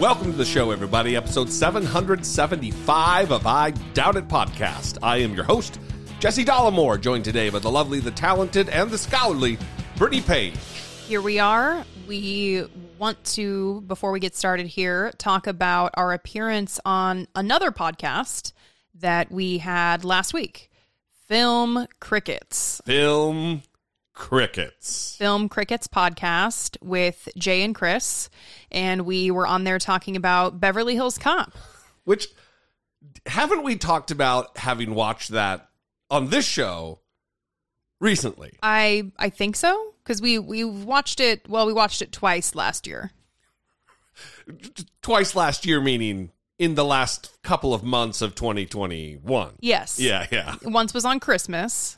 Welcome to the show, everybody. Episode 775 of I Doubt It Podcast. I am your host, Jesse Dollimore, joined today by the lovely, the talented, and the scholarly Brittany Page. Here we are. We want to, before we get started here, talk about our appearance on another podcast that we had last week, Film Crickets. Film Crickets podcast with Jay and Chris, and we were on there talking about Beverly Hills Cop. Which, haven't we talked about having watched that on this show recently? I think so, because we watched it twice last year. Twice last year meaning in the last couple of months of 2021. Yes. Yeah. Once was on Christmas.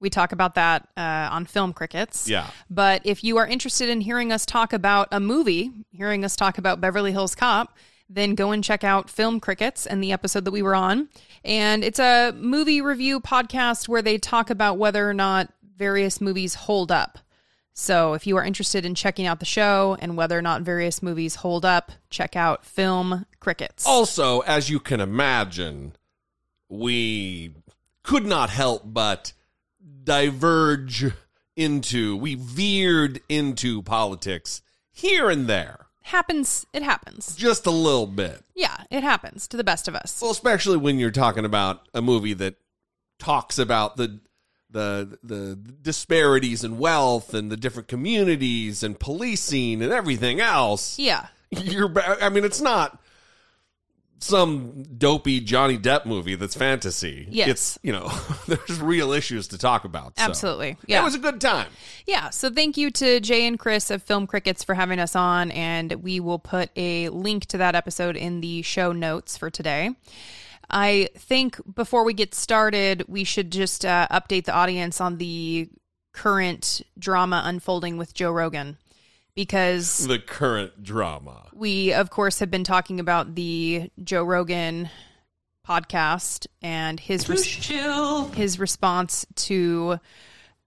We talk about that on Film Crickets. Yeah. But if you are interested in hearing us talk about a movie, hearing us talk about Beverly Hills Cop, then go and check out Film Crickets and the episode that we were on. And it's a movie review podcast where they talk about whether or not various movies hold up. So if you are interested in checking out the show and whether or not various movies hold up, check out Film Crickets. Also, as you can imagine, we could not help but veered into politics here and there. It happens. Just a little bit. Yeah, it happens to the best of us. Well, especially when you're talking about a movie that talks about the disparities in wealth and the different communities and policing and everything else. Yeah. It's not some dopey Johnny Depp movie that's fantasy. Yes. It's, there's real issues to talk about. So. Absolutely. Yeah. It was a good time. Yeah. So thank you to Jay and Chris of Film Crickets for having us on, and we will put a link to that episode in the show notes for today. I think before we get started, we should just update the audience on the current drama unfolding with Joe Rogan. Because the current drama. We, of course, have been talking about the Joe Rogan podcast and his response to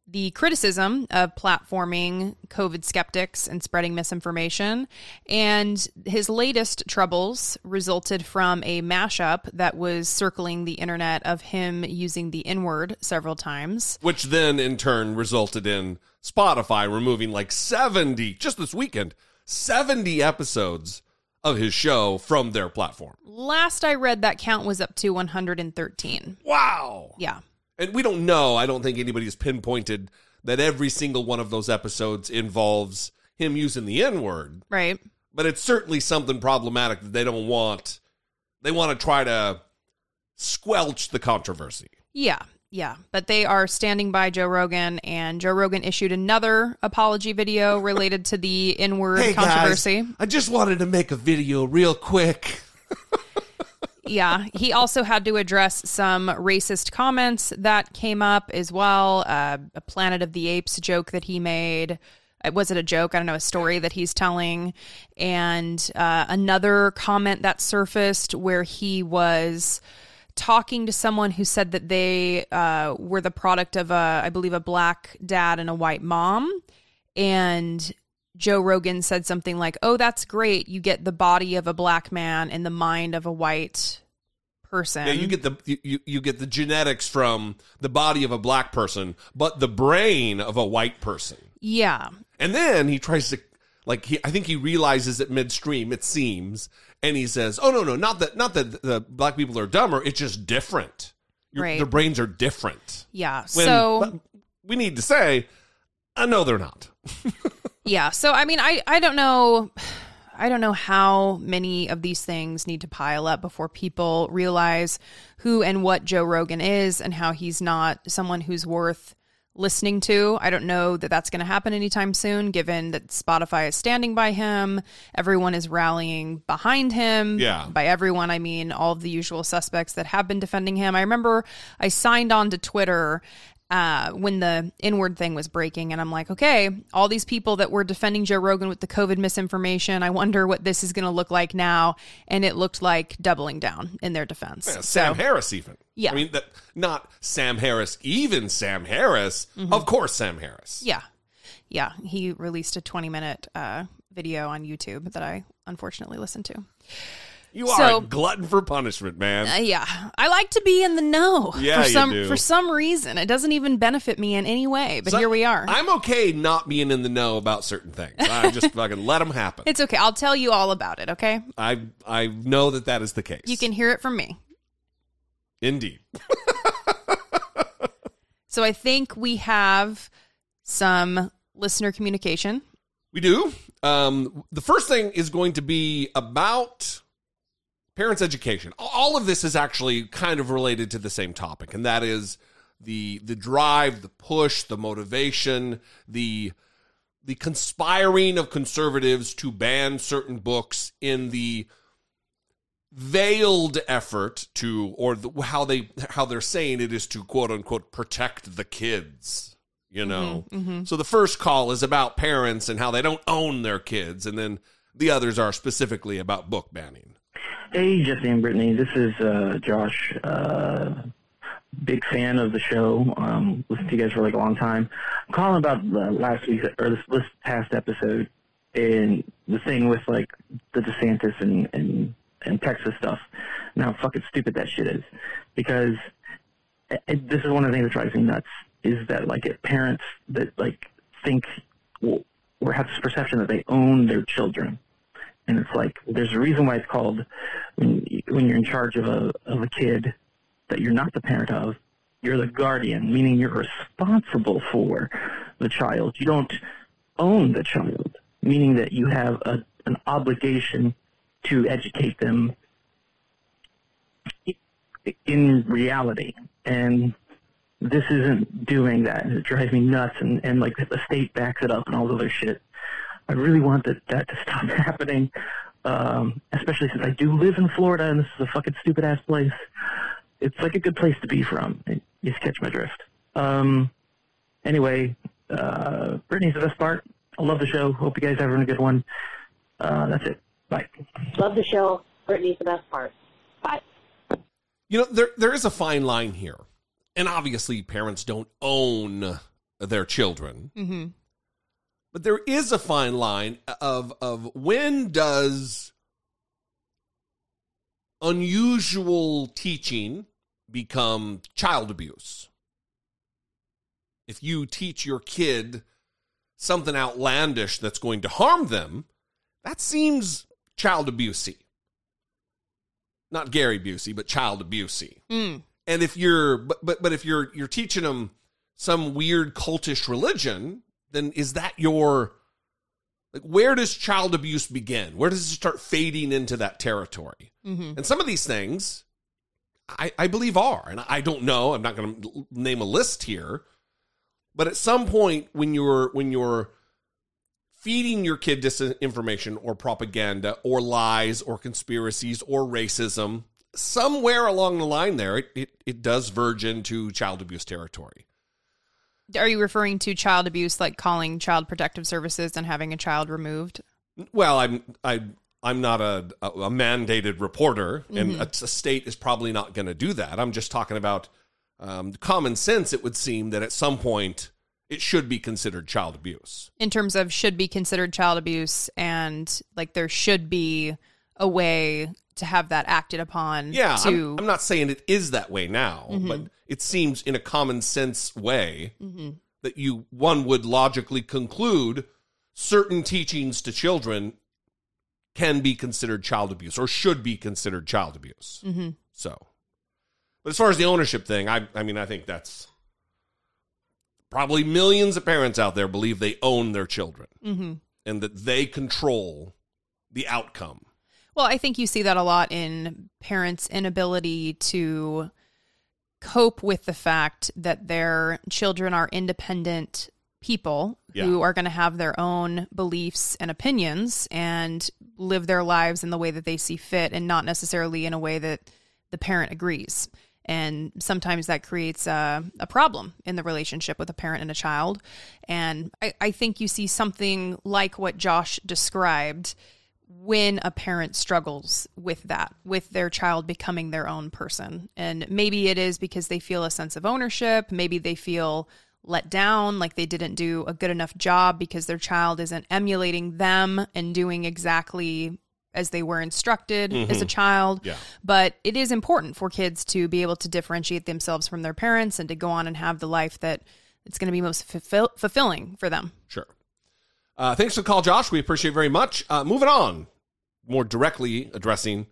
the criticism of platforming COVID skeptics and spreading misinformation. And his latest troubles resulted from a mashup that was circling the internet of him using the N-word several times. Which then in turn resulted in Spotify removing 70, just this weekend, 70 episodes of his show from their platform. Last I read, that count was up to 113. Wow. Yeah. And we don't know, I don't think anybody's pinpointed that every single one of those episodes involves him using the N-word. Right. But it's certainly something problematic that they don't want. They want to try to squelch the controversy. Yeah. But they are standing by Joe Rogan, and Joe Rogan issued another apology video related to the N-word controversy. Guys, I just wanted to make a video real quick. Yeah, he also had to address some racist comments that came up as well. A Planet of the Apes joke that he made. Was it a joke? I don't know, a story that he's telling. And another comment that surfaced where he was talking to someone who said that they were the product of, I believe, a black dad and a white mom. And Joe Rogan said something like, "Oh, that's great. You get the body of a black man and the mind of a white person." Yeah, you get the genetics from the body of a black person, but the brain of a white person. Yeah. And then he tries to, like, I think he realizes it midstream, it seems, and he says, oh, no, not that the black people are dumber, it's just different. Their brains are different. Yeah, so... We need to say, no, they're not. Yeah, so, I mean, I don't know... I don't know how many of these things need to pile up before people realize who and what Joe Rogan is and how he's not someone who's worth listening to. I don't know that that's going to happen anytime soon, given that Spotify is standing by him. Everyone is rallying behind him. Yeah. By everyone, I mean all of the usual suspects that have been defending him. I remember I signed on to Twitter when the N-word thing was breaking, and I'm like, okay, all these people that were defending Joe Rogan with the COVID misinformation, I wonder what this is going to look like now. And it looked like doubling down in their defense. Yeah, Sam Harris even. Yeah. I mean, Sam Harris. Mm-hmm. Of course, Sam Harris. Yeah. Yeah. He released a 20-minute video on YouTube that I unfortunately listened to. You are a glutton for punishment, man. Yeah. I like to be in the know. Yeah, for some reason. It doesn't even benefit me in any way, but here we are. I'm okay not being in the know about certain things. I just fucking let them happen. It's okay. I'll tell you all about it, okay? I know that is the case. You can hear it from me. Indeed. So I think we have some listener communication. We do. The first thing is going to be about... parents' education. All of this is actually kind of related to the same topic, and that is the drive, the push, the motivation, the conspiring of conservatives to ban certain books in the veiled effort to, how they're saying it is to, quote unquote, protect the kids. You know, So the first call is about parents and how they don't own their kids, and then the others are specifically about book banning. Hey, Jesse and Brittany, this is Josh, big fan of the show, listened to you guys for like a long time. I'm calling about this past episode and the thing with like the DeSantis and Texas stuff and how fucking stupid that shit is, because this is one of the things that drives me nuts, is that like parents that like think or have this perception that they own their children. And it's like, there's a reason why it's called, when you're in charge of a kid that you're not the parent of, you're the guardian, meaning you're responsible for the child. You don't own the child, meaning that you have an obligation to educate them in reality. And this isn't doing that. It drives me nuts. And like the state backs it up and all the other shit. I really want that to stop happening, especially since I do live in Florida, and this is a fucking stupid-ass place. It's like a good place to be from. You catch my drift. Anyway, Brittany's the best part. I love the show. Hope you guys are having a good one. That's it. Bye. Love the show. Brittany's the best part. Bye. You know, there is a fine line here, and obviously parents don't own their children. Mm-hmm. But there is a fine line of when does unusual teaching become child abuse? If you teach your kid something outlandish that's going to harm them, that seems child abusey. Not Gary Busey, but child abusey. Mm. And if you're but if you're teaching them some weird cultish religion, then is that where does child abuse begin? Where does it start fading into that territory? Mm-hmm. And some of these things, I believe are, and I don't know, I'm not going to name a list here, but at some point when you're feeding your kid disinformation or propaganda or lies or conspiracies or racism, somewhere along the line there, it does verge into child abuse territory. Are you referring to child abuse, like calling Child Protective Services and having a child removed? Well, I'm not a mandated reporter, and a state is probably not going to do that. I'm just talking about common sense. It would seem that at some point it should be considered child abuse. In terms of should be considered child abuse, and like there should be a way to have that acted upon. Yeah, I'm not saying it is that way now, but it seems in a common sense way that one would logically conclude certain teachings to children can be considered child abuse or should be considered child abuse. Mm-hmm. So, but as far as the ownership thing, I mean, I think that's probably millions of parents out there believe they own their children mm-hmm. and that they control the outcome. Well, I think you see that a lot in parents' inability to cope with the fact that their children are independent people yeah. who are going to have their own beliefs and opinions and live their lives in the way that they see fit and not necessarily in a way that the parent agrees. And sometimes that creates a problem in the relationship with a parent and a child. And I think you see something like what Josh described when a parent struggles with that, with their child becoming their own person. And maybe it is because they feel a sense of ownership. Maybe they feel let down, like they didn't do a good enough job because their child isn't emulating them and doing exactly as they were instructed mm-hmm. as a child. Yeah. But it is important for kids to be able to differentiate themselves from their parents and to go on and have the life that it's going to be most fulfilling for them. Sure. Thanks for the call, Josh. We appreciate it very much. Moving on, more directly addressing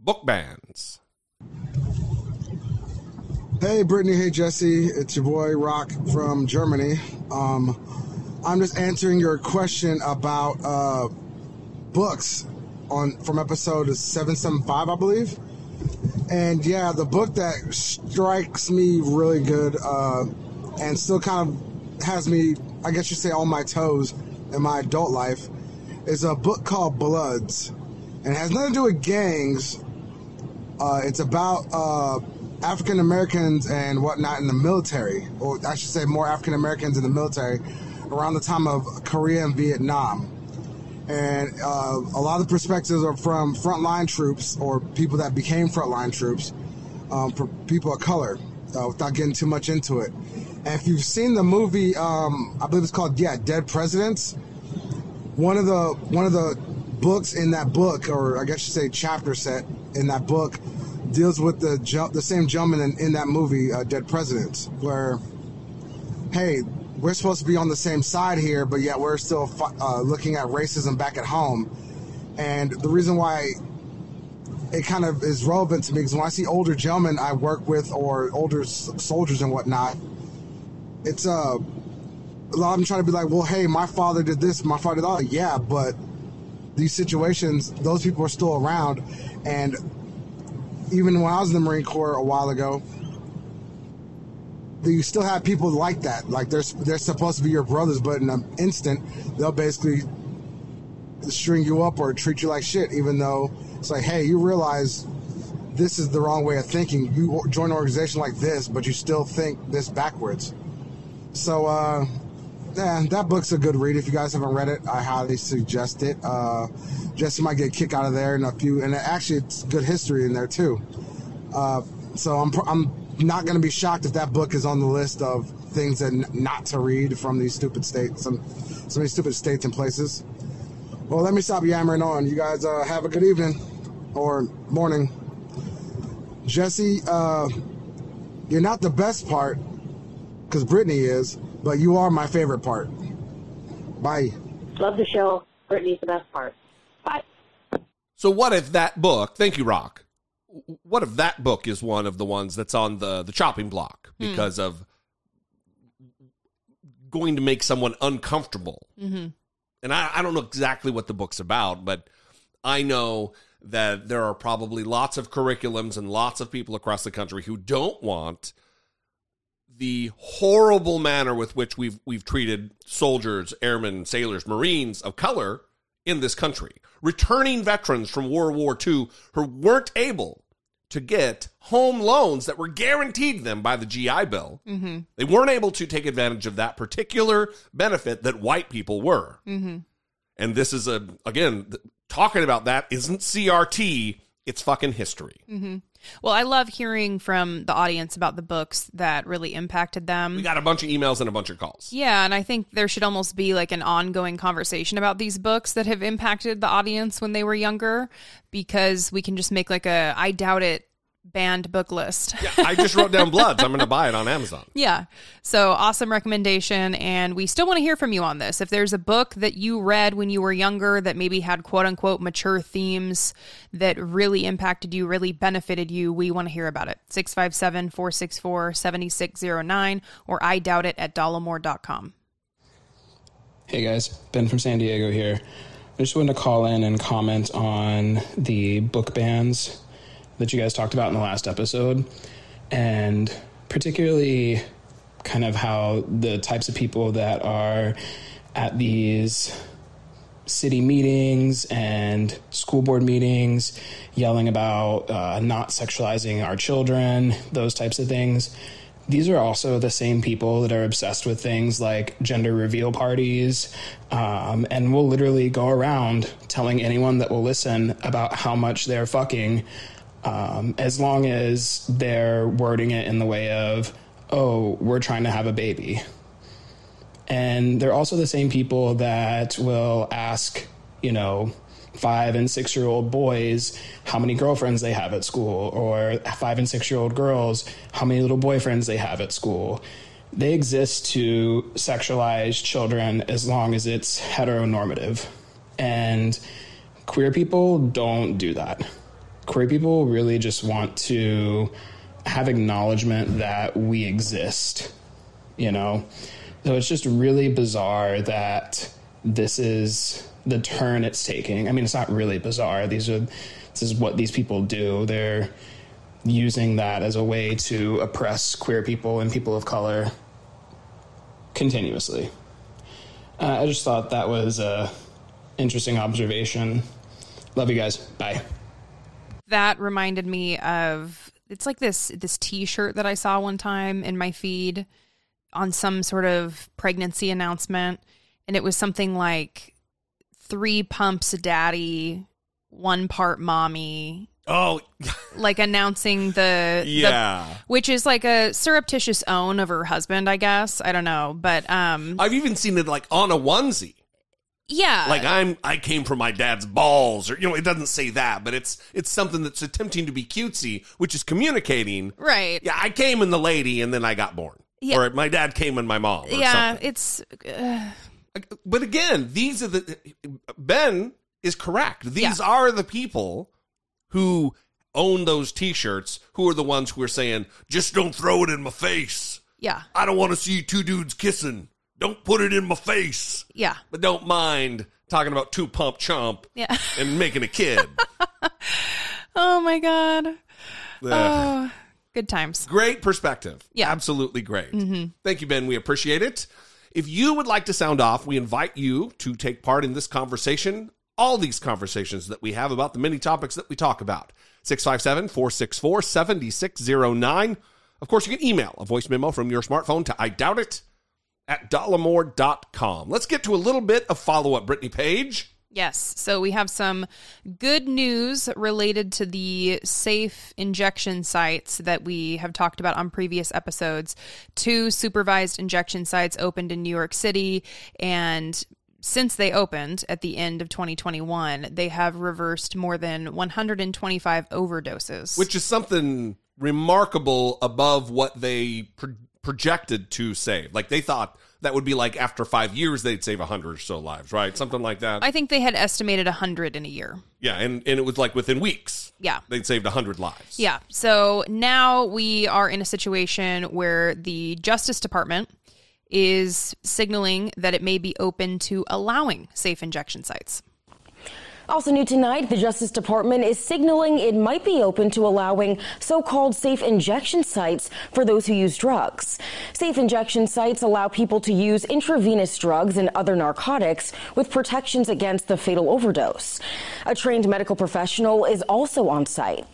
book bans. Hey, Brittany. Hey, Jesse. It's your boy, Rock, from Germany. I'm just answering your question about books from episode 775, I believe. And, yeah, the book that strikes me really good and still kind of has me, I guess you'd say, on my toes in my adult life is a book called Bloods. And it has nothing to do with gangs. It's about... African Americans and whatnot in the military, or I should say more African Americans in the military around the time of Korea and Vietnam. And a lot of the perspectives are from frontline troops or people that became frontline troops, for people of color, without getting too much into it. And if you've seen the movie, I believe it's called, Dead Presidents, one of the books in that book, or I guess you say chapter set in that book, deals with the same gentleman in that movie, Dead Presidents, where, hey, we're supposed to be on the same side here, but yet we're still looking at racism back at home. And the reason why it kind of is relevant to me is when I see older gentlemen I work with or older soldiers and whatnot, it's a lot of them trying to be like, well, hey, my father did this, my father did all that. Yeah, but these situations, those people are still around. And even when I was in the Marine Corps a while ago, you still have people like that. Like they're supposed to be your brothers, but in an instant, they'll basically string you up or treat you like shit, even though it's like, hey, you realize this is the wrong way of thinking. You join an organization like this, but you still think this backwards. So, that book's a good read. If you guys haven't read it, I highly suggest it. Jesse might get a kick out of there in a few, and actually it's good history in there too. So I'm not going to be shocked if that book is on the list of things that not to read from these stupid states, some of these stupid states and places. Well, let me stop yammering on. You guys have a good evening or morning. Jesse, you're not the best part because Brittany is. But you are my favorite part. Bye. Love the show. Brittany's the best part. Bye. So what if that book, thank you, Rock, what if that book is one of the ones that's on the chopping block because of going to make someone uncomfortable? Mm-hmm. And I don't know exactly what the book's about, but I know that there are probably lots of curriculums and lots of people across the country who don't want the horrible manner with which we've treated soldiers, airmen, sailors, Marines of color in this country. Returning veterans from World War II who weren't able to get home loans that were guaranteed them by the GI Bill. Mm-hmm. They weren't able to take advantage of that particular benefit that white people were. Mm-hmm. And this is, talking about that isn't CRT, it's fucking history. Mm-hmm. Well, I love hearing from the audience about the books that really impacted them. We got a bunch of emails and a bunch of calls. Yeah, and I think there should almost be like an ongoing conversation about these books that have impacted the audience when they were younger, because we can just make like I Doubt It banned book list. Yeah, I just wrote down Bloods. I'm going to buy it on Amazon. Yeah. So awesome recommendation. And we still want to hear from you on this. If there's a book that you read when you were younger that maybe had quote unquote mature themes that really impacted you, really benefited you, we want to hear about it. 657-464-7609 or idoubtit@dollimore.com. Hey guys, Ben from San Diego here. I just wanted to call in and comment on the book bans that you guys talked about in the last episode, and particularly kind of how the types of people that are at these city meetings and school board meetings yelling about not sexualizing our children, those types of things. These are also the same people that are obsessed with things like gender reveal parties, and will literally go around telling anyone that will listen about how much they're fucking, as long as they're wording it in the way of, oh, we're trying to have a baby. And they're also the same people that will ask, 5 and 6-year-old boys how many girlfriends they have at school, or 5 and 6-year-old girls how many little boyfriends they have at school. They exist to sexualize children as long as it's heteronormative. And queer people don't do that. Queer people really just want to have acknowledgement that we exist, So it's just really bizarre that this is the turn it's taking. I mean, it's not really bizarre. This is what these people do. They're using that as a way to oppress queer people and people of color continuously. I just thought that was an interesting observation. Love you guys. Bye. That reminded me of, it's like this T-shirt that I saw one time in my feed on some sort of pregnancy announcement. And it was something like, 3 pumps daddy, 1 part mommy. Oh, like announcing the which is like a surreptitious own of her husband, I guess. I don't know, but I've even seen it like on a onesie. Yeah, like I came from my dad's balls, or it doesn't say that, but it's something that's attempting to be cutesy, which is communicating, right? Yeah, I came in the lady, and then I got born, or my dad came in my mom. Something. It's. But again, these are Ben is correct. These are the people who own those T-shirts who are the ones who are saying, just don't throw it in my face. Yeah. I don't want to see 2 dudes kissing. Don't put it in my face. Yeah. But don't mind talking about 2 pump chomp and making a kid. Oh, my God. Oh, good times. Great perspective. Yeah. Absolutely great. Mm-hmm. Thank you, Ben. We appreciate it. If you would like to sound off, we invite you to take part in this conversation, all these conversations that we have about the many topics that we talk about. 657-464-7609. Of course, you can email a voice memo from your smartphone to idoubtit@dollimore.com. Let's get to a little bit of follow-up, Brittany Page. Yes, so we have some good news related to the safe injection sites that we have talked about on previous episodes. 2 supervised injection sites opened in New York City, and since they opened at the end of 2021, they have reversed more than 125 overdoses. Which is something remarkable above what they projected to save. Like, they thought that would be like after 5 years, they'd save 100 or so lives, right? Something like that. I think they had estimated 100 in a year. Yeah, and it was like within weeks. Yeah. They'd saved 100 lives. Yeah, so now we are in a situation where the Justice Department is signaling that it may be open to allowing safe injection sites. Also new tonight, the Justice Department is signaling it might be open to allowing so-called safe injection sites for those who use drugs. Safe injection sites allow people to use intravenous drugs and other narcotics with protections against the fatal overdose. A trained medical professional is also on site.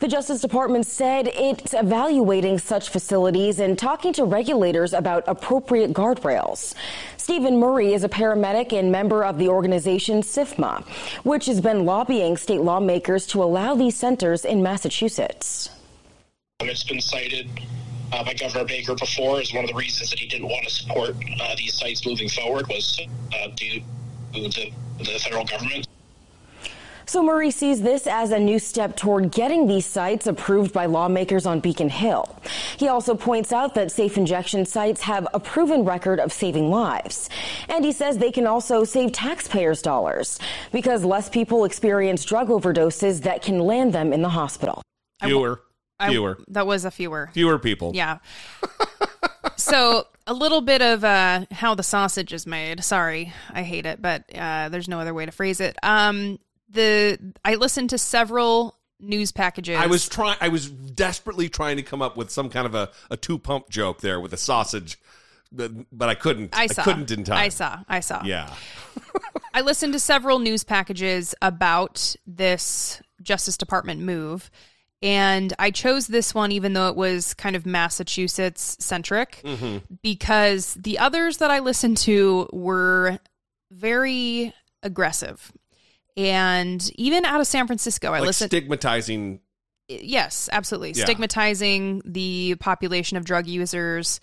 The Justice Department said it's evaluating such facilities and talking to regulators about appropriate guardrails. Stephen Murray is a paramedic and member of the organization SIFMA, which has been lobbying state lawmakers to allow these centers in Massachusetts. It's been cited by Governor Baker before as one of the reasons that he didn't want to support these sites moving forward was due to the federal government. So Murray sees this as a new step toward getting these sites approved by lawmakers on Beacon Hill. He also points out that safe injection sites have a proven record of saving lives. And he says they can also save taxpayers' dollars because less people experience drug overdoses that can land them in the hospital. Fewer. That was a fewer. Fewer people. Yeah. So a little bit of how the sausage is made. Sorry, I hate it, but there's no other way to phrase it. I listened to several news packages. I was desperately trying to come up with some kind of a two-pump joke there with a sausage, but I couldn't. I couldn't in time. I saw. Yeah. I listened to several news packages about this Justice Department move. And I chose this one, even though it was kind of Massachusetts-centric, because the others that I listened to were very aggressive. And even out of San Francisco, I listened... stigmatizing... Yes, absolutely. Yeah. Stigmatizing the population of drug users.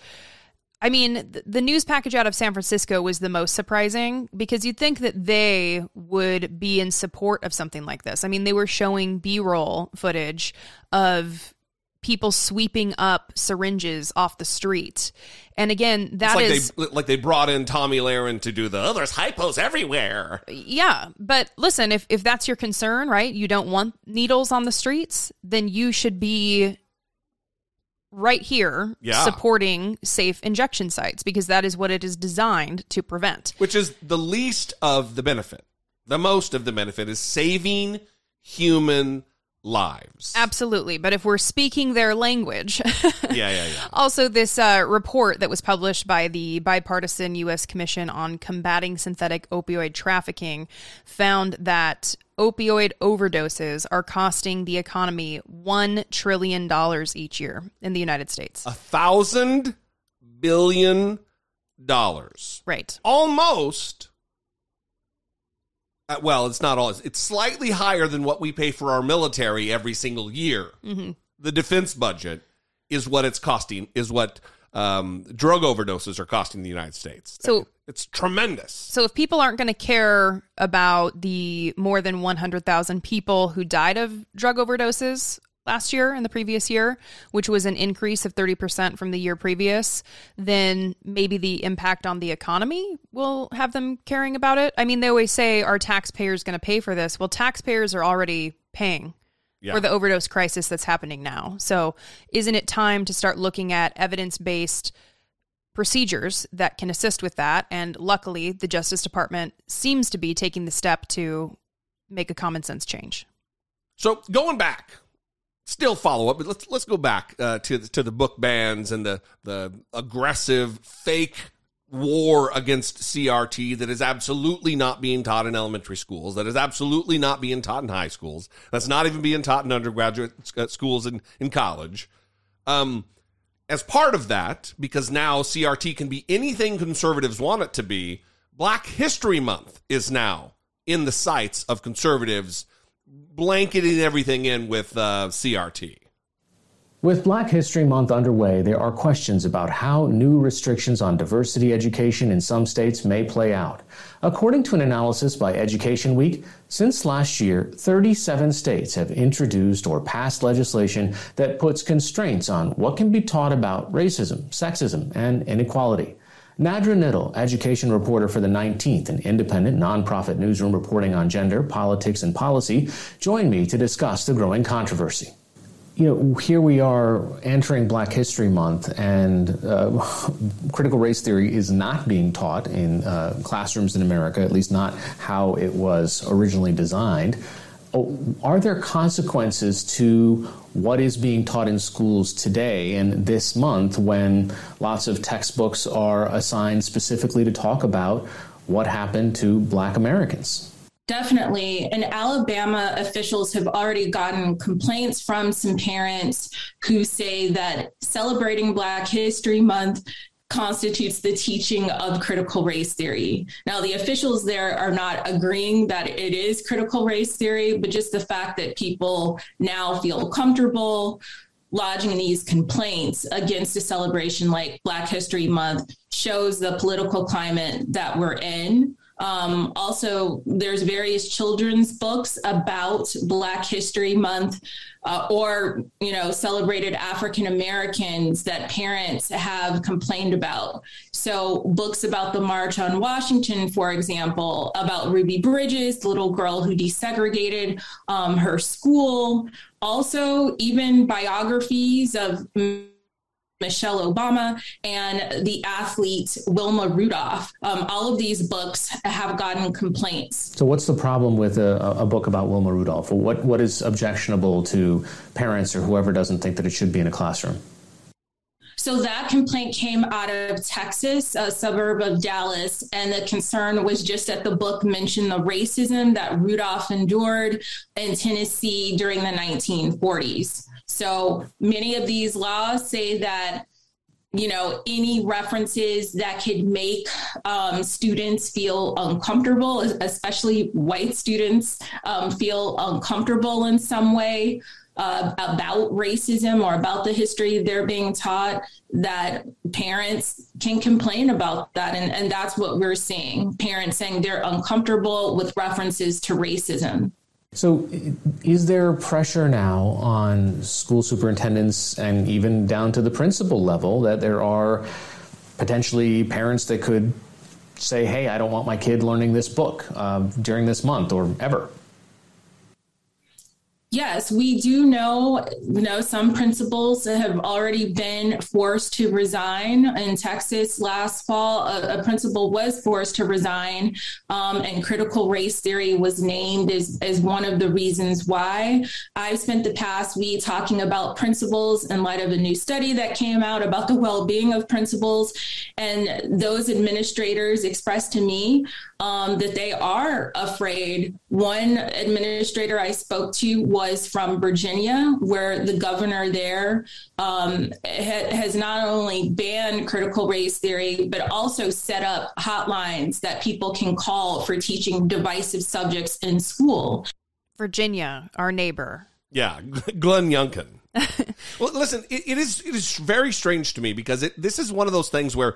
I mean, the news package out of San Francisco was the most surprising because you'd think that they would be in support of something like this. I mean, they were showing B-roll footage of people sweeping up syringes off the street. And again, they brought in Tommy Lahren to do there's hypos everywhere. Yeah. But listen, if that's your concern, right, you don't want needles on the streets, then you should be right here supporting safe injection sites because that is what it is designed to prevent. Which is the least of the benefit. The most of the benefit is saving human lives. Absolutely. But if we're speaking their language. Also, this report that was published by the bipartisan U.S. Commission on Combating Synthetic Opioid Trafficking found that opioid overdoses are costing the economy $1 trillion each year in the United States. $1,000 billion. Right. Almost. Well, it's not all. It's slightly higher than what we pay for our military every single year. Mm-hmm. The defense budget is what it's costing, is what drug overdoses are costing the United States. So it's tremendous. So if people aren't going to care about the more than 100,000 people who died of drug overdoses last year and the previous year, which was an increase of 30% from the year previous, then maybe the impact on the economy will have them caring about it. I mean, they always say, are taxpayers going to pay for this? Well, taxpayers are already paying for the overdose crisis that's happening now. So isn't it time to start looking at evidence-based procedures that can assist with that? And luckily, the Justice Department seems to be taking the step to make a common sense change. So going back, still follow up, but let's go back to the book bans and the aggressive fake war against CRT that is absolutely not being taught in elementary schools, that is absolutely not being taught in high schools, that's not even being taught in undergraduate schools in college. As part of that, because now CRT can be anything conservatives want it to be, Black History Month is now in the sights of conservatives, blanketing everything in with CRT. With Black History Month underway, there are questions about how new restrictions on diversity education in some states may play out. According to an analysis by Education Week, since last year, 37 states have introduced or passed legislation that puts constraints on what can be taught about racism, sexism, and inequality. Nadra Nittle, education reporter for the 19th, an independent nonprofit newsroom reporting on gender, politics, and policy, joined me to discuss the growing controversy. You know, here we are entering Black History Month, and critical race theory is not being taught in classrooms in America, at least not how it was originally designed. Are there consequences to what is being taught in schools today and this month when lots of textbooks are assigned specifically to talk about what happened to Black Americans? Definitely. And Alabama officials have already gotten complaints from some parents who say that celebrating Black History Month constitutes the teaching of critical race theory. Now, the officials there are not agreeing that it is critical race theory, but just the fact that people now feel comfortable lodging these complaints against a celebration like Black History Month shows the political climate that we're in. Also, there's various children's books about Black History Month or, you know, celebrated African Americans that parents have complained about. So books about the March on Washington, for example, about Ruby Bridges, the little girl who desegregated her school. Also, even biographies of Michelle Obama and the athlete Wilma Rudolph. All of these books have gotten complaints. So what's the problem with a book about Wilma Rudolph? What is objectionable to parents or whoever doesn't think that it should be in a classroom? So that complaint came out of Texas, a suburb of Dallas, and the concern was just that the book mentioned the racism that Rudolph endured in Tennessee during the 1940s. So many of these laws say that, you know, any references that could make students feel uncomfortable, especially white students, feel uncomfortable in some way about racism or about the history they're being taught, that parents can complain about that. And that's what we're seeing. Parents saying they're uncomfortable with references to racism. So is there pressure now on school superintendents and even down to the principal level that there are potentially parents that could say, hey, I don't want my kid learning this book during this month or ever? Yes, we do know some principals that have already been forced to resign. In Texas last fall, a principal was forced to resign, and critical race theory was named as one of the reasons why. I've spent the past week talking about principals in light of a new study that came out about the well-being of principals, and those administrators expressed to me that they are afraid. One administrator I spoke to was from Virginia, where the governor there has not only banned critical race theory, but also set up hotlines that people can call for teaching divisive subjects in school. Virginia, our neighbor. Yeah, Glenn Youngkin. Well, listen, it is very strange to me because this is one of those things where,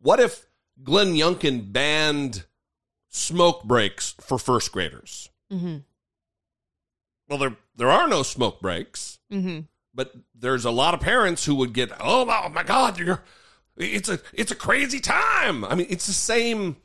what if Glenn Youngkin banned smoke breaks for first graders? Mm-hmm. Well, there are no smoke breaks, mm-hmm. but there's a lot of parents who would get, oh my God, it's a crazy time. I mean, it's the same.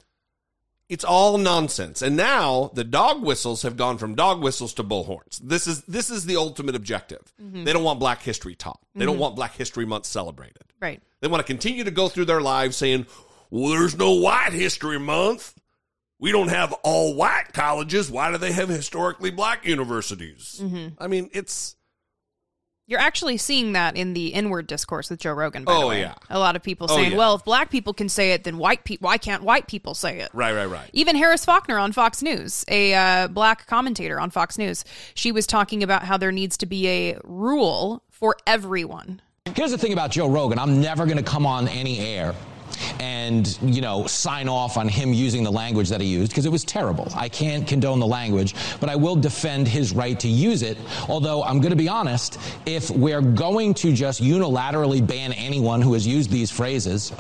It's all nonsense. And now the dog whistles have gone from dog whistles to bullhorns. This is the ultimate objective. Mm-hmm. They don't want Black history taught. They mm-hmm. don't want Black History Month celebrated. Right. They want to continue to go through their lives saying, well, there's no White History Month. We don't have all white colleges. Why do they have historically Black universities? Mm-hmm. I mean, it's... You're actually seeing that in the inward discourse with Joe Rogan, by the way. Yeah. A lot of people saying, well, if Black people can say it, then why can't white people say it? Right. Even Harris Faulkner on Fox News, a Black commentator on Fox News, she was talking about how there needs to be a rule for everyone. Here's the thing about Joe Rogan. I'm never going to come on any air and, you know, sign off on him using the language that he used, because it was terrible. I can't condone the language, but I will defend his right to use it. Although I'm going to be honest, if we're going to just unilaterally ban anyone who has used these phrases,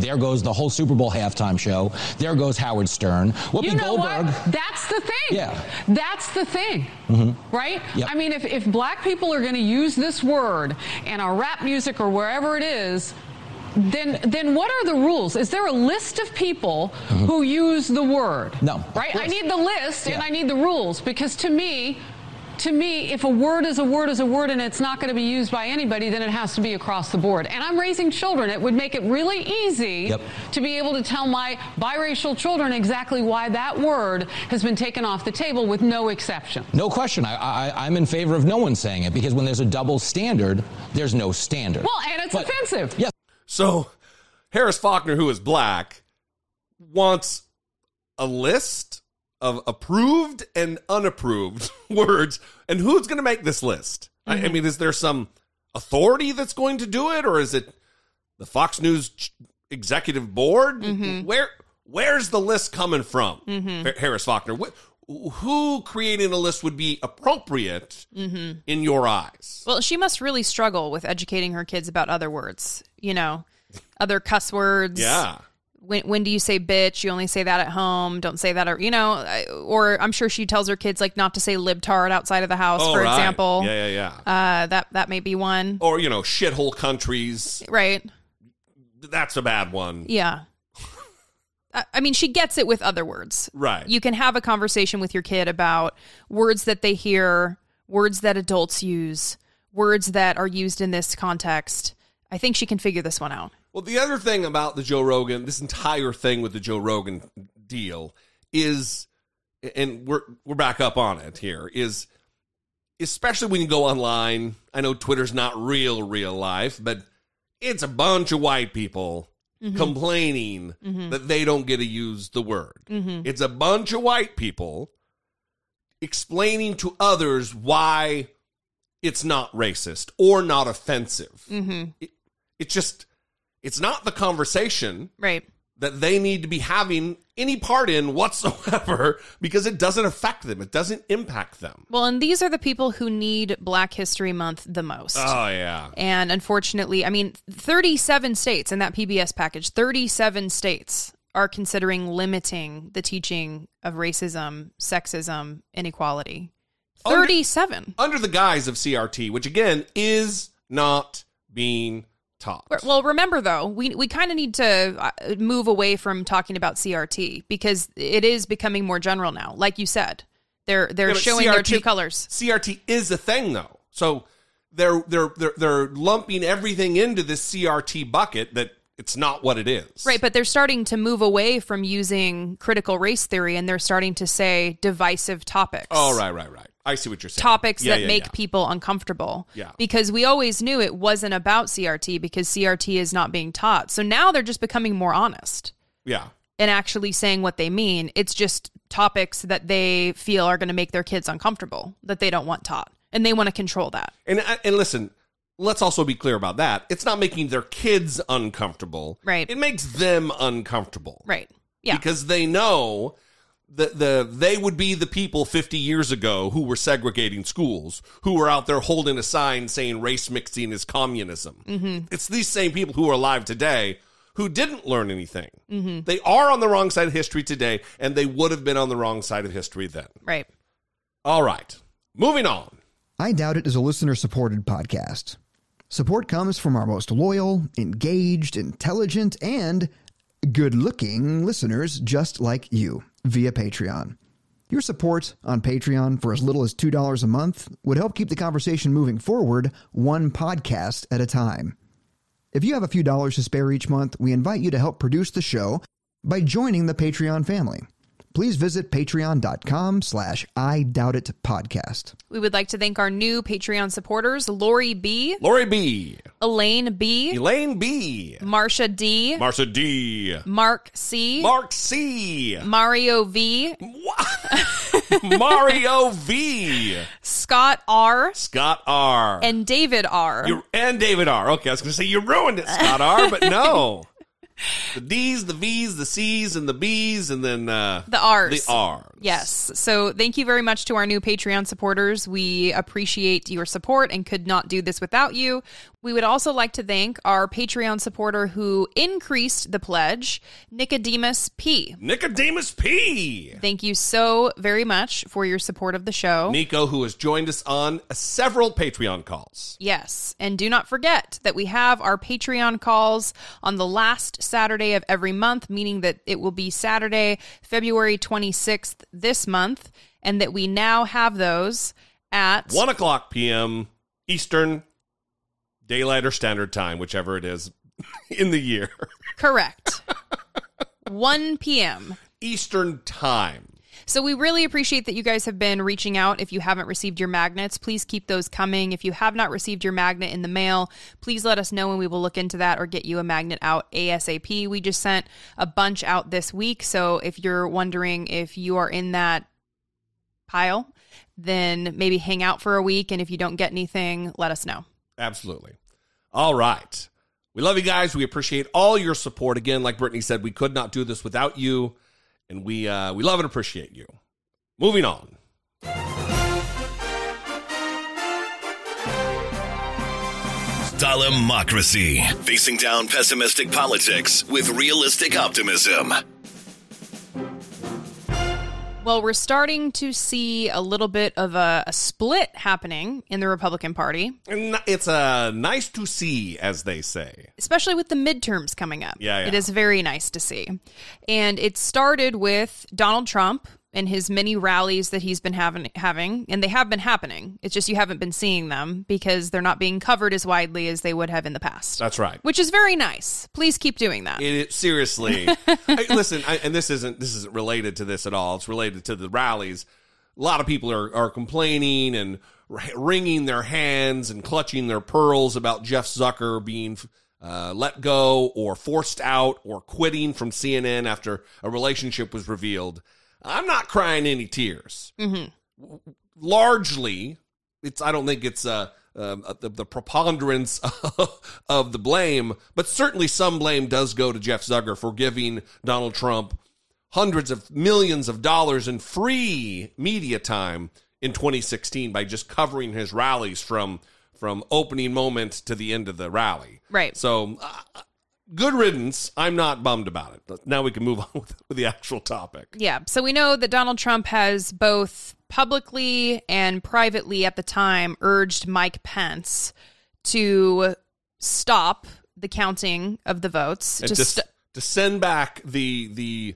there goes the whole Super Bowl halftime show. There goes Howard Stern. Whoopi Goldberg. What? That's the thing. Yeah. That's the thing. Mm-hmm. Right? Yep. I mean, if Black people are going to use this word in our rap music or wherever it is, Then what are the rules? Is there a list of people mm-hmm. who use the word? No. Right? I need the list and I need the rules, because to me, if a word is a word is a word and it's not going to be used by anybody, then it has to be across the board. And I'm raising children. It would make it really easy to be able to tell my biracial children exactly why that word has been taken off the table with no exception. No question. I'm in favor of no one saying it, because when there's a double standard, there's no standard. Well, and it's offensive. Yes. So Harris Faulkner, who is Black, wants a list of approved and unapproved words. And who's going to make this list? Mm-hmm. I mean, is there some authority that's going to do it? Or is it the Fox News executive board? Mm-hmm. Where's the list coming from, mm-hmm. Harris Faulkner? Who creating a list would be appropriate mm-hmm. in your eyes? Well, she must really struggle with educating her kids about other words, you know, other cuss words. Yeah. when do you say bitch? You only say that at home. Don't say that, or I'm sure she tells her kids like not to say libtard outside of the house, example. Yeah. That may be one. Or, shithole countries. Right. That's a bad one. Yeah. I mean, she gets it with other words. Right. You can have a conversation with your kid about words that they hear, words that adults use, words that are used in this context. I think she can figure this one out. Well, the other thing about this entire thing with the Joe Rogan deal is, and we're back up on it here, is especially when you go online, I know Twitter's not real life, but it's a bunch of white people complaining that they don't get to use the word. It's a bunch of white people explaining to others why it's not racist or not offensive. It's not the conversation that they need to be having any part in whatsoever, because it doesn't affect them. It doesn't impact them. Well, and these are the people who need Black History Month the most. Oh, yeah. And unfortunately, 37 states in that PBS package, 37 states are considering limiting the teaching of racism, sexism, inequality. 37. Under the guise of CRT, which, again, is not being taught. Well, remember, though, we kind of need to move away from talking about CRT because it is becoming more general now. Like you said, they're showing CRT, their true colors. CRT is a thing, though. So they're lumping everything into this CRT bucket that it's not what it is. Right, but they're starting to move away from using critical race theory, and they're starting to say divisive topics. Oh, right. I see what you're saying. Topics that make people uncomfortable. Yeah. Because we always knew it wasn't about CRT because CRT is not being taught. So now they're just becoming more honest. Yeah. And actually saying what they mean. It's just topics that they feel are going to make their kids uncomfortable, that they don't want taught. And they want to control that. And listen, let's also be clear about that. It's not making their kids uncomfortable. Right. It makes them uncomfortable. Right. Yeah. Because they know that they would be the people 50 years ago who were segregating schools, who were out there holding a sign saying race mixing is communism. It's these same people who are alive today who didn't learn anything. They are on the wrong side of history today, and they would have been on the wrong side of history then. Right. All right. Moving on. I Doubt It is a listener-supported podcast. Support comes from our most loyal, engaged, intelligent, and good-looking listeners just like you via Patreon. Your support on Patreon for as little as $2 a month would help keep the conversation moving forward one podcast at a time. If you have a few dollars to spare each month, we invite you to help produce the show by joining the Patreon family. Please visit patreon.com/I Doubt It Podcast. We would like to thank our new Patreon supporters, Lori B. Elaine B. Marsha D. Mark C. Mario V. Scott R. And David R. Okay, I was going to say you ruined it, Scott R, but no. The D's, the V's, the C's, and the B's, and then the R's. Yes. So thank you very much to our new Patreon supporters. We appreciate your support and could not do this without you. We would also like to thank our Patreon supporter who increased the pledge, Nicodemus P. Thank you so very much for your support of the show. Nico, who has joined us on several Patreon calls. Yes. And do not forget that we have our Patreon calls on the last Saturday of every month, meaning that it will be Saturday, February 26th this month, and that we now have those at 1 o'clock p.m. Eastern Daylight or Standard Time, whichever it is in the year. Correct. 1 p.m. Eastern Time. So we really appreciate that you guys have been reaching out. If you haven't received your magnets, please keep those coming. If you have not received your magnet in the mail, please let us know and we will look into that or get you a magnet out ASAP. We just sent a bunch out this week. So if you're wondering if you are in that pile, then maybe hang out for a week. And if you don't get anything, let us know. Absolutely. All right. We love you guys. We appreciate all your support. Again, like Brittany said, we could not do this without you. And we love and appreciate you. Moving on. It's Dollimocracy, facing down pessimistic politics with realistic optimism. Well, we're starting to see a little bit of a split happening in the Republican Party. It's nice to see, as they say. Especially with the midterms coming up. Yeah. It is very nice to see. And it started with Donald Trump and his many rallies that he's been having, and they have been happening. It's just you haven't been seeing them because they're not being covered as widely as they would have in the past. That's right. Which is very nice. Please keep doing that. Seriously. Listen, this isn't related to this at all. It's related to the rallies. A lot of people are complaining and wringing their hands and clutching their pearls about Jeff Zucker being let go or forced out or quitting from CNN after a relationship was revealed. I'm not crying any tears. Mm-hmm. Largely, I don't think it's the preponderance of the blame, but certainly some blame does go to Jeff Zucker for giving Donald Trump hundreds of millions of dollars in free media time in 2016 by just covering his rallies from opening moment to the end of the rally. Right. So good riddance. I'm not bummed about it. Now we can move on with the actual topic. Yeah. So we know that Donald Trump has both publicly and privately at the time urged Mike Pence to stop the counting of the votes. And to send back the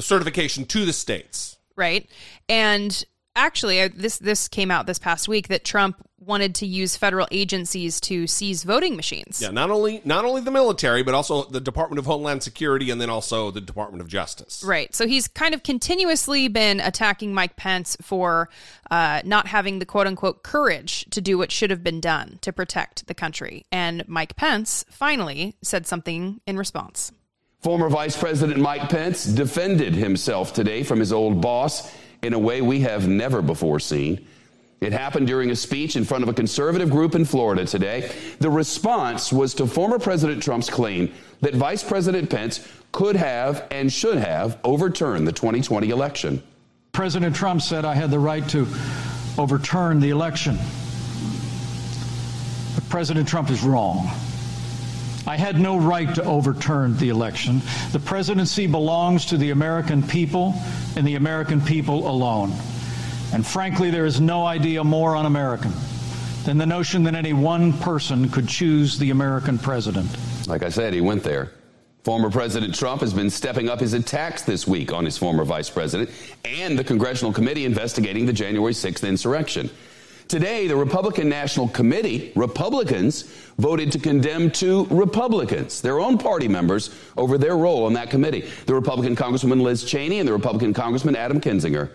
certification to the states. Right. And actually, this came out this past week that Trump wanted to use federal agencies to seize voting machines. Yeah, not only the military, but also the Department of Homeland Security and then also the Department of Justice. Right. So he's kind of continuously been attacking Mike Pence for not having the quote-unquote courage to do what should have been done to protect the country. And Mike Pence finally said something in response. Former Vice President Mike Pence defended himself today from his old boss in a way we have never before seen. It happened during a speech in front of a conservative group in Florida today. The response was to former President Trump's claim that Vice President Pence could have and should have overturned the 2020 election. President Trump said I had the right to overturn the election. But President Trump is wrong. I had no right to overturn the election. The presidency belongs to the American people and the American people alone. And frankly, there is no idea more un-American than the notion that any one person could choose the American president. Like I said, he went there. Former President Trump has been stepping up his attacks this week on his former vice president and the congressional committee investigating the January 6th insurrection. Today, the Republican National Committee, Republicans, voted to condemn two Republicans, their own party members, over their role on that committee. The Republican Congresswoman Liz Cheney and the Republican Congressman Adam Kinzinger.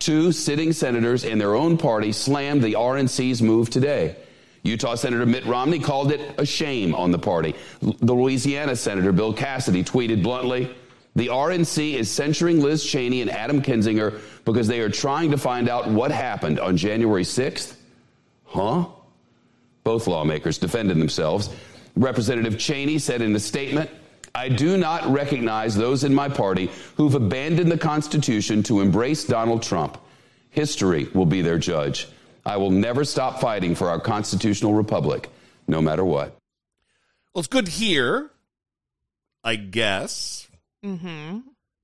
Two sitting senators in their own party slammed the RNC's move today. Utah Senator Mitt Romney called it a shame on the party. The Louisiana Senator Bill Cassidy tweeted bluntly, "The RNC is censuring Liz Cheney and Adam Kinzinger because they are trying to find out what happened on January 6th? Huh?" Both lawmakers defended themselves. Representative Cheney said in a statement, "I do not recognize those in my party who've abandoned the Constitution to embrace Donald Trump. History will be their judge. I will never stop fighting for our constitutional republic, no matter what." Well, it's good to hear, I guess,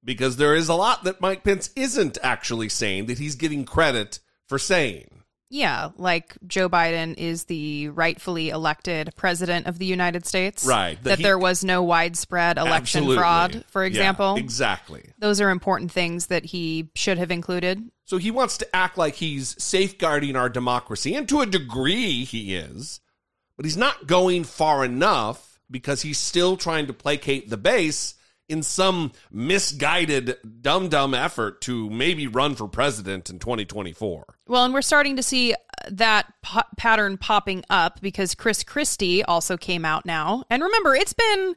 because there is a lot that Mike Pence isn't actually saying that he's getting credit for saying. Yeah, like Joe Biden is the rightfully elected president of the United States. Right. That there was no widespread election fraud, for example. Yeah, exactly. Those are important things that he should have included. So he wants to act like he's safeguarding our democracy, and to a degree he is, but he's not going far enough because he's still trying to placate the base in some misguided, dumb effort to maybe run for president in 2024. Well, and we're starting to see that pattern popping up because Chris Christie also came out now. And remember, it's been a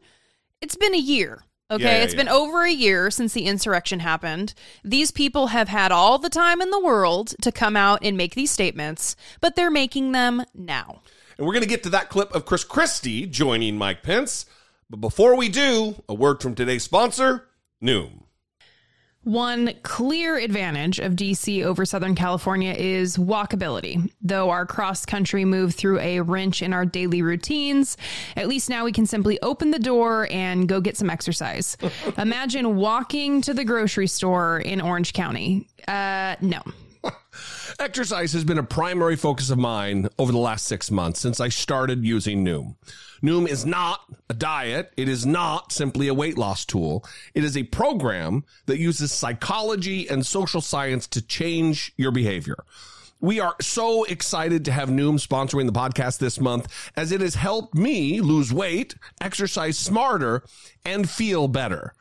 year, okay? It's been over a year since the insurrection happened. These people have had all the time in the world to come out and make these statements, but they're making them now. And we're going to get to that clip of Chris Christie joining Mike Pence. But before we do, a word from today's sponsor, Noom. One clear advantage of D.C. over Southern California is walkability. Though our cross-country move threw a wrench in our daily routines, at least now we can simply open the door and go get some exercise. Imagine walking to the grocery store in Orange County. No. Exercise has been a primary focus of mine over the last 6 months since I started using Noom. Noom is not a diet. It is not simply a weight loss tool. It is a program that uses psychology and social science to change your behavior. We are so excited to have Noom sponsoring the podcast this month, as it has helped me lose weight, exercise smarter, and feel better.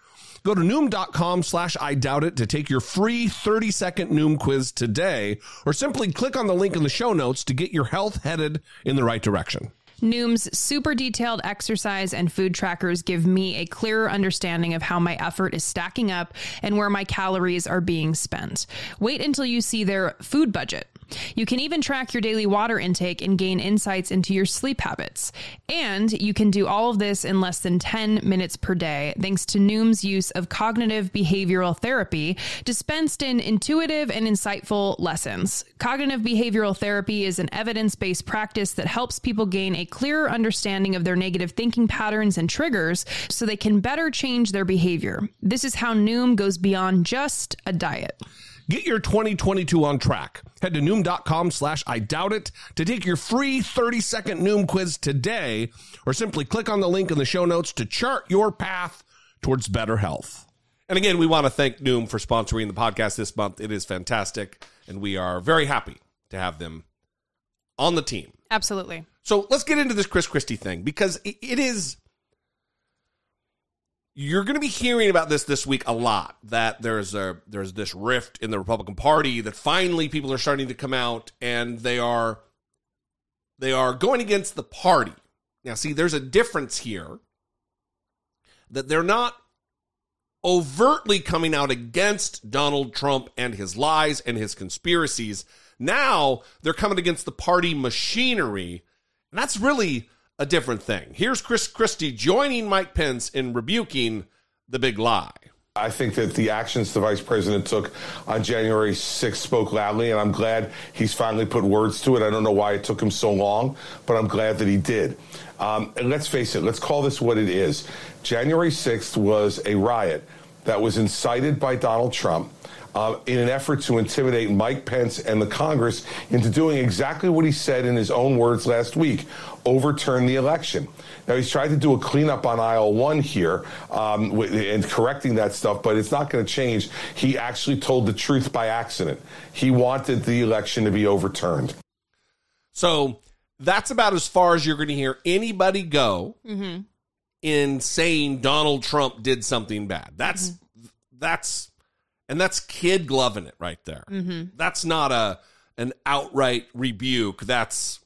Go to Noom.com/I doubt it to take your free 30-second Noom quiz today, or simply click on the link in the show notes to get your health headed in the right direction. Noom's super detailed exercise and food trackers give me a clearer understanding of how my effort is stacking up and where my calories are being spent. Wait until you see their food budget. You can even track your daily water intake and gain insights into your sleep habits. And you can do all of this in less than 10 minutes per day, thanks to Noom's use of cognitive behavioral therapy dispensed in intuitive and insightful lessons. Cognitive behavioral therapy is an evidence-based practice that helps people gain a clearer understanding of their negative thinking patterns and triggers so they can better change their behavior. This is how Noom goes beyond just a diet. Get your 2022 on track. Head to Noom.com/I doubt it to take your free 30-second Noom quiz today, or simply click on the link in the show notes to chart your path towards better health. And again, we want to thank Noom for sponsoring the podcast this month. It is fantastic, and we are very happy to have them on the team. Absolutely. So let's get into this Chris Christie thing, because it is... You're going to be hearing about this week a lot, that there's this rift in the Republican Party, that finally people are starting to come out and they are going against the party. Now, see, there's a difference here, that they're not overtly coming out against Donald Trump and his lies and his conspiracies. Now they're coming against the party machinery, and that's really a different thing. Here's Chris Christie joining Mike Pence in rebuking the big lie. I think that the actions the vice president took on January 6th spoke loudly, and I'm glad he's finally put words to it. I don't know why it took him so long, but I'm glad that he did. And let's face it, let's call this what it is. January 6th was a riot that was incited by Donald Trump in an effort to intimidate Mike Pence and the Congress into doing exactly what he said in his own words last week, overturn the election. Now, he's tried to do a cleanup on aisle one here and correcting that stuff, but it's not going to change. He actually told the truth by accident. He wanted the election to be overturned. So that's about as far as you're going to hear anybody go in saying Donald Trump did something bad. That's kid gloving it right there. That's not an outright rebuke. That's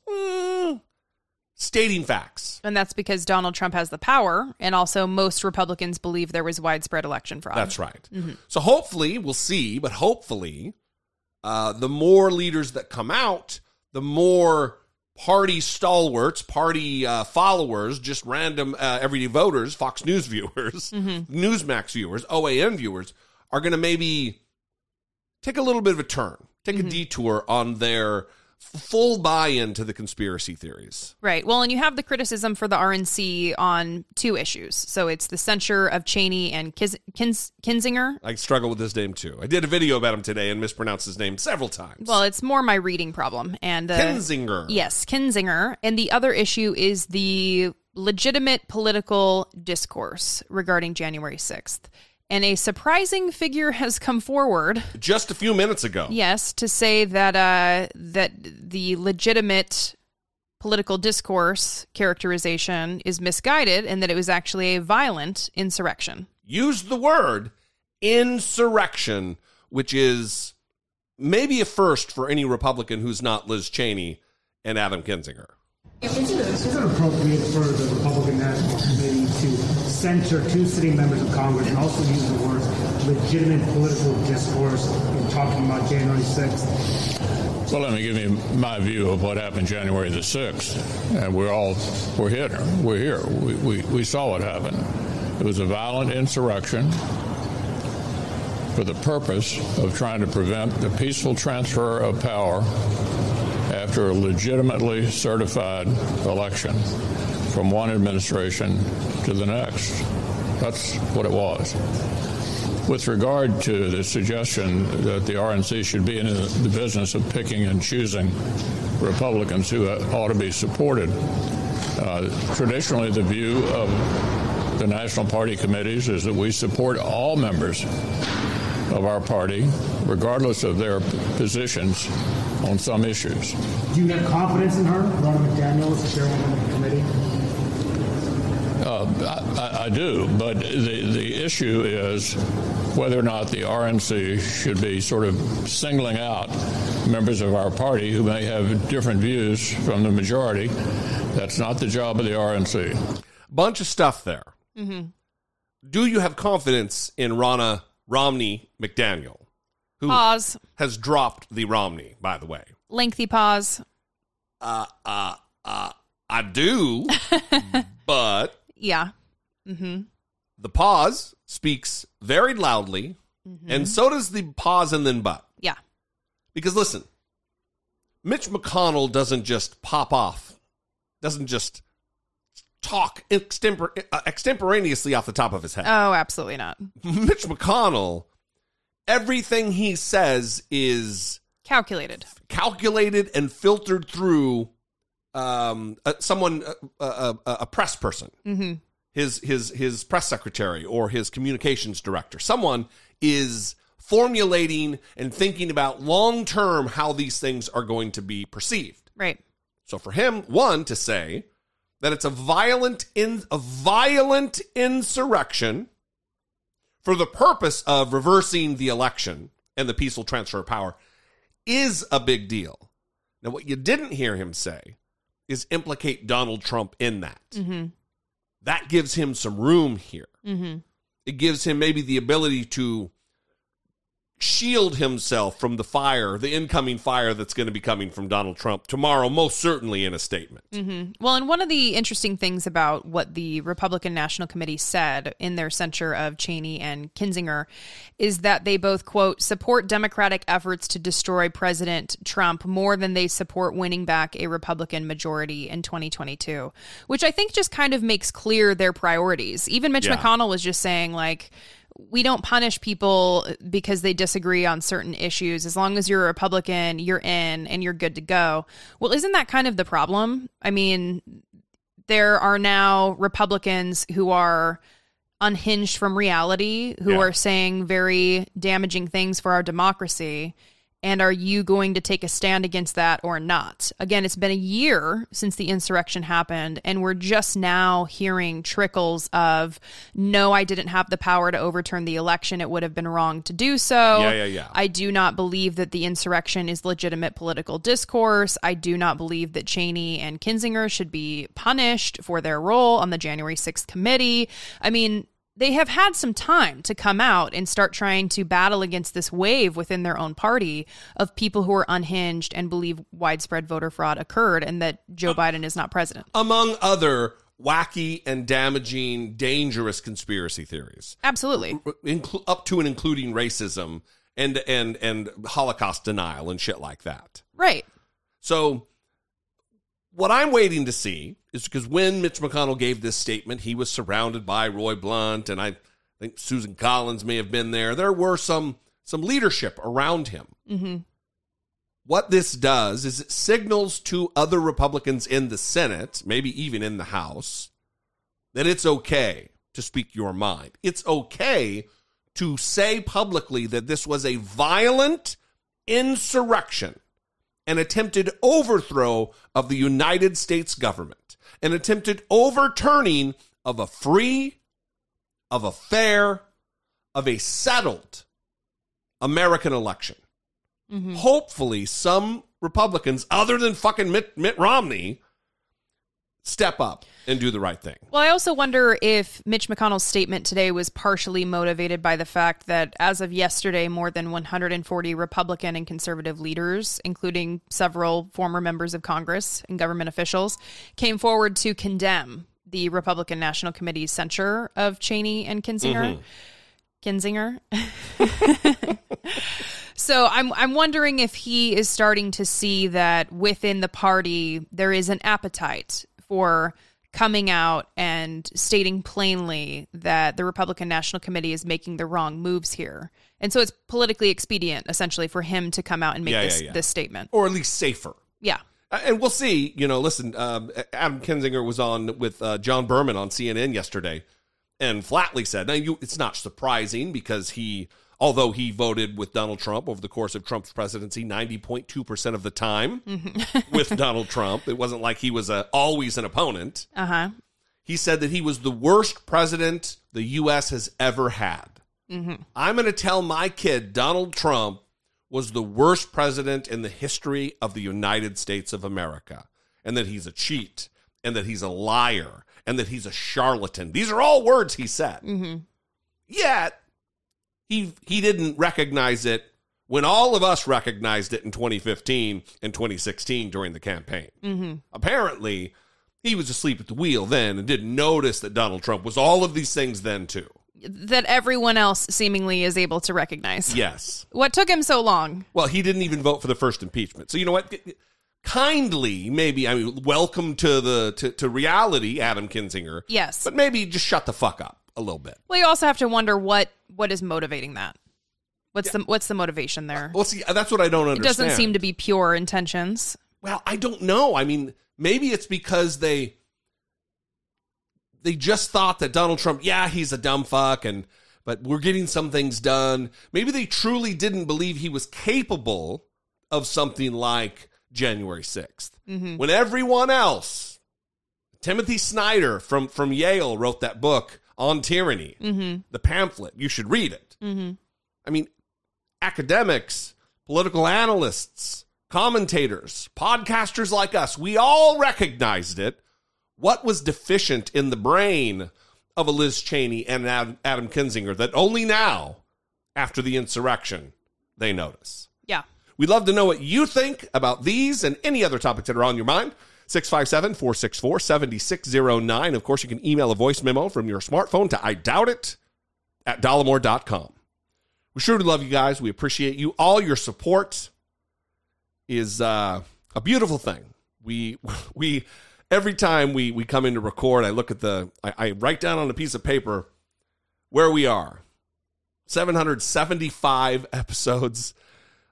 stating facts. And that's because Donald Trump has the power, and also most Republicans believe there was widespread election fraud. That's right. So hopefully, we'll see, but hopefully the more leaders that come out, the more party stalwarts, party followers, just random everyday voters, Fox News viewers, Newsmax viewers, OAN viewers, are going to maybe take a little bit of a turn, take a detour on their full buy-in to the conspiracy theories. Right. Well, and you have the criticism for the RNC on two issues. So it's the censure of Cheney and Kinzinger. I struggle with his name, too. I did a video about him today and mispronounced his name several times. Well, it's more my reading problem. And Kinzinger. Yes, Kinzinger. And the other issue is the legitimate political discourse regarding January 6th. And a surprising figure has come forward just a few minutes ago. Yes, to say that that the legitimate political discourse characterization is misguided, and that it was actually a violent insurrection. Used the word insurrection, which is maybe a first for any Republican who's not Liz Cheney and Adam Kinzinger. Is it appropriate for the Republican National Committee to censor two sitting members of Congress and also use the words legitimate political discourse in talking about January 6th? Well, let me give you my view of what happened January the 6th. And we're here. We saw what happened. It was a violent insurrection. for the purpose of trying to prevent the peaceful transfer of power after a legitimately certified election from one administration to the next. That's what it was. With regard to the suggestion that the RNC should be in the business of picking and choosing Republicans who ought to be supported, traditionally the view of the National Party committees is that we support all members of our party, regardless of their positions on some issues. Do you have confidence in her, Ron McDaniel, as chairwoman of the committee? I do, but the issue is whether or not the RNC should be sort of singling out members of our party who may have different views from the majority. That's not the job of the RNC. Bunch of stuff there. Mm-hmm. Do you have confidence in Romney McDaniel, who pause. Has dropped the Romney, by the way? Lengthy pause. I do, but... Yeah. Mm-hmm. The pause speaks very loudly, mm-hmm. and so does the pause and then but. Yeah. Because listen, Mitch McConnell doesn't just pop off, doesn't just talk extemporaneously off the top of his head. Oh, absolutely not. Mitch McConnell, everything he says is... Calculated and filtered through... a press person, mm-hmm. his press secretary or his communications director, someone is formulating and thinking about long term how these things are going to be perceived. Right. So for him, one, to say that it's a violent insurrection for the purpose of reversing the election and the peaceful transfer of power is a big deal. Now, what you didn't hear him say is implicate Donald Trump in that. Mm-hmm. That gives him some room here. Mm-hmm. It gives him maybe the ability to shield himself from the fire, the incoming fire that's going to be coming from Donald Trump tomorrow, most certainly in a statement. Mm-hmm. Well, and one of the interesting things about what the Republican National Committee said in their censure of Cheney and Kinzinger is that they both, quote, support Democratic efforts to destroy President Trump more than they support winning back a Republican majority in 2022, which I think just kind of makes clear their priorities. Even Mitch McConnell was just saying, like, we don't punish people because they disagree on certain issues. As long as you're a Republican, you're in and you're good to go. Well, isn't that kind of the problem? I mean, there are now Republicans who are unhinged from reality, who are saying very damaging things for our democracy. And are you going to take a stand against that or not? Again, it's been a year since the insurrection happened, and we're just now hearing trickles of, no, I didn't have the power to overturn the election. It would have been wrong to do so. Yeah. I do not believe that the insurrection is legitimate political discourse. I do not believe that Cheney and Kinzinger should be punished for their role on the January 6th committee. I mean... They have had some time to come out and start trying to battle against this wave within their own party of people who are unhinged and believe widespread voter fraud occurred and that Joe Biden is not president. Among other wacky and damaging, dangerous conspiracy theories. Absolutely. Up to and including racism and Holocaust denial and shit like that. Right. So what I'm waiting to see is because when Mitch McConnell gave this statement, he was surrounded by Roy Blunt, and I think Susan Collins may have been there. There were some leadership around him. Mm-hmm. What this does is it signals to other Republicans in the Senate, maybe even in the House, that it's okay to speak your mind. It's okay to say publicly that this was a violent insurrection, an attempted overthrow of the United States government. An attempted overturning of a free, of a fair, of a settled American election. Mm-hmm. Hopefully some Republicans, other than fucking Mitt Romney, step up and do the right thing. Well, I also wonder if Mitch McConnell's statement today was partially motivated by the fact that as of yesterday, more than 140 Republican and conservative leaders, including several former members of Congress and government officials, came forward to condemn the Republican National Committee's censure of Cheney and Kinzinger. Mm-hmm. Kinzinger. So I'm wondering if he is starting to see that within the party there is an appetite for coming out and stating plainly that the Republican National Committee is making the wrong moves here. And so it's politically expedient, essentially, for him to come out and make this statement. Or at least safer. Yeah. And we'll see. You know, listen, Adam Kinzinger was on with John Berman on CNN yesterday and flatly said, now it's not surprising because although he voted with Donald Trump over the course of Trump's presidency 90.2% of the time with Donald Trump. It wasn't like he was always an opponent. Uh-huh. He said that he was the worst president the U.S. has ever had. Mm-hmm. I'm going to tell my kid Donald Trump was the worst president in the history of the United States of America, and that he's a cheat, and that he's a liar, and that he's a charlatan. These are all words he said. Mm-hmm. Yet, he didn't recognize it when all of us recognized it in 2015 and 2016 during the campaign. Mm-hmm. Apparently, he was asleep at the wheel then and didn't notice that Donald Trump was all of these things then, too. That everyone else seemingly is able to recognize. Yes. What took him so long? Well, he didn't even vote for the first impeachment. So you know what? Kindly, maybe, welcome to reality, Adam Kinzinger. Yes. But maybe just shut the fuck up a little bit. Well, you also have to wonder what is motivating that. What's the motivation there? Well, see, that's what I don't understand. It doesn't seem to be pure intentions. Well, I don't know. I mean, maybe it's because they just thought that Donald Trump, he's a dumb fuck, but we're getting some things done. Maybe they truly didn't believe he was capable of something like January 6th. Mm-hmm. When everyone else, Timothy Snyder from Yale wrote that book on tyranny, mm-hmm. the pamphlet. You should read it. Mm-hmm. I mean, academics, political analysts, commentators, podcasters like us, we all recognized it. What was deficient in the brain of a Liz Cheney and an Adam Kinzinger that only now, after the insurrection, they notice? Yeah. We'd love to know what you think about these and any other topics that are on your mind. 657-464-7609. Of course, you can email a voice memo from your smartphone to idoubtit@dollimore.com. We sure do love you guys. We appreciate you. All your support is a beautiful thing. We every time we come in to record, I look at I write down on a piece of paper where we are. 775 episodes.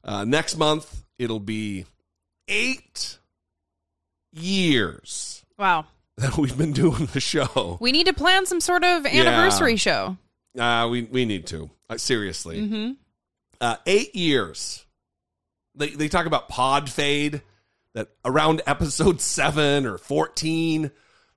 Next month, it'll be 8 years. Wow. That we've been doing the show. We need to plan some sort of anniversary show. We need to. Seriously. Mm-hmm. 8 years. They talk about pod fade. That around episode 7 or 14,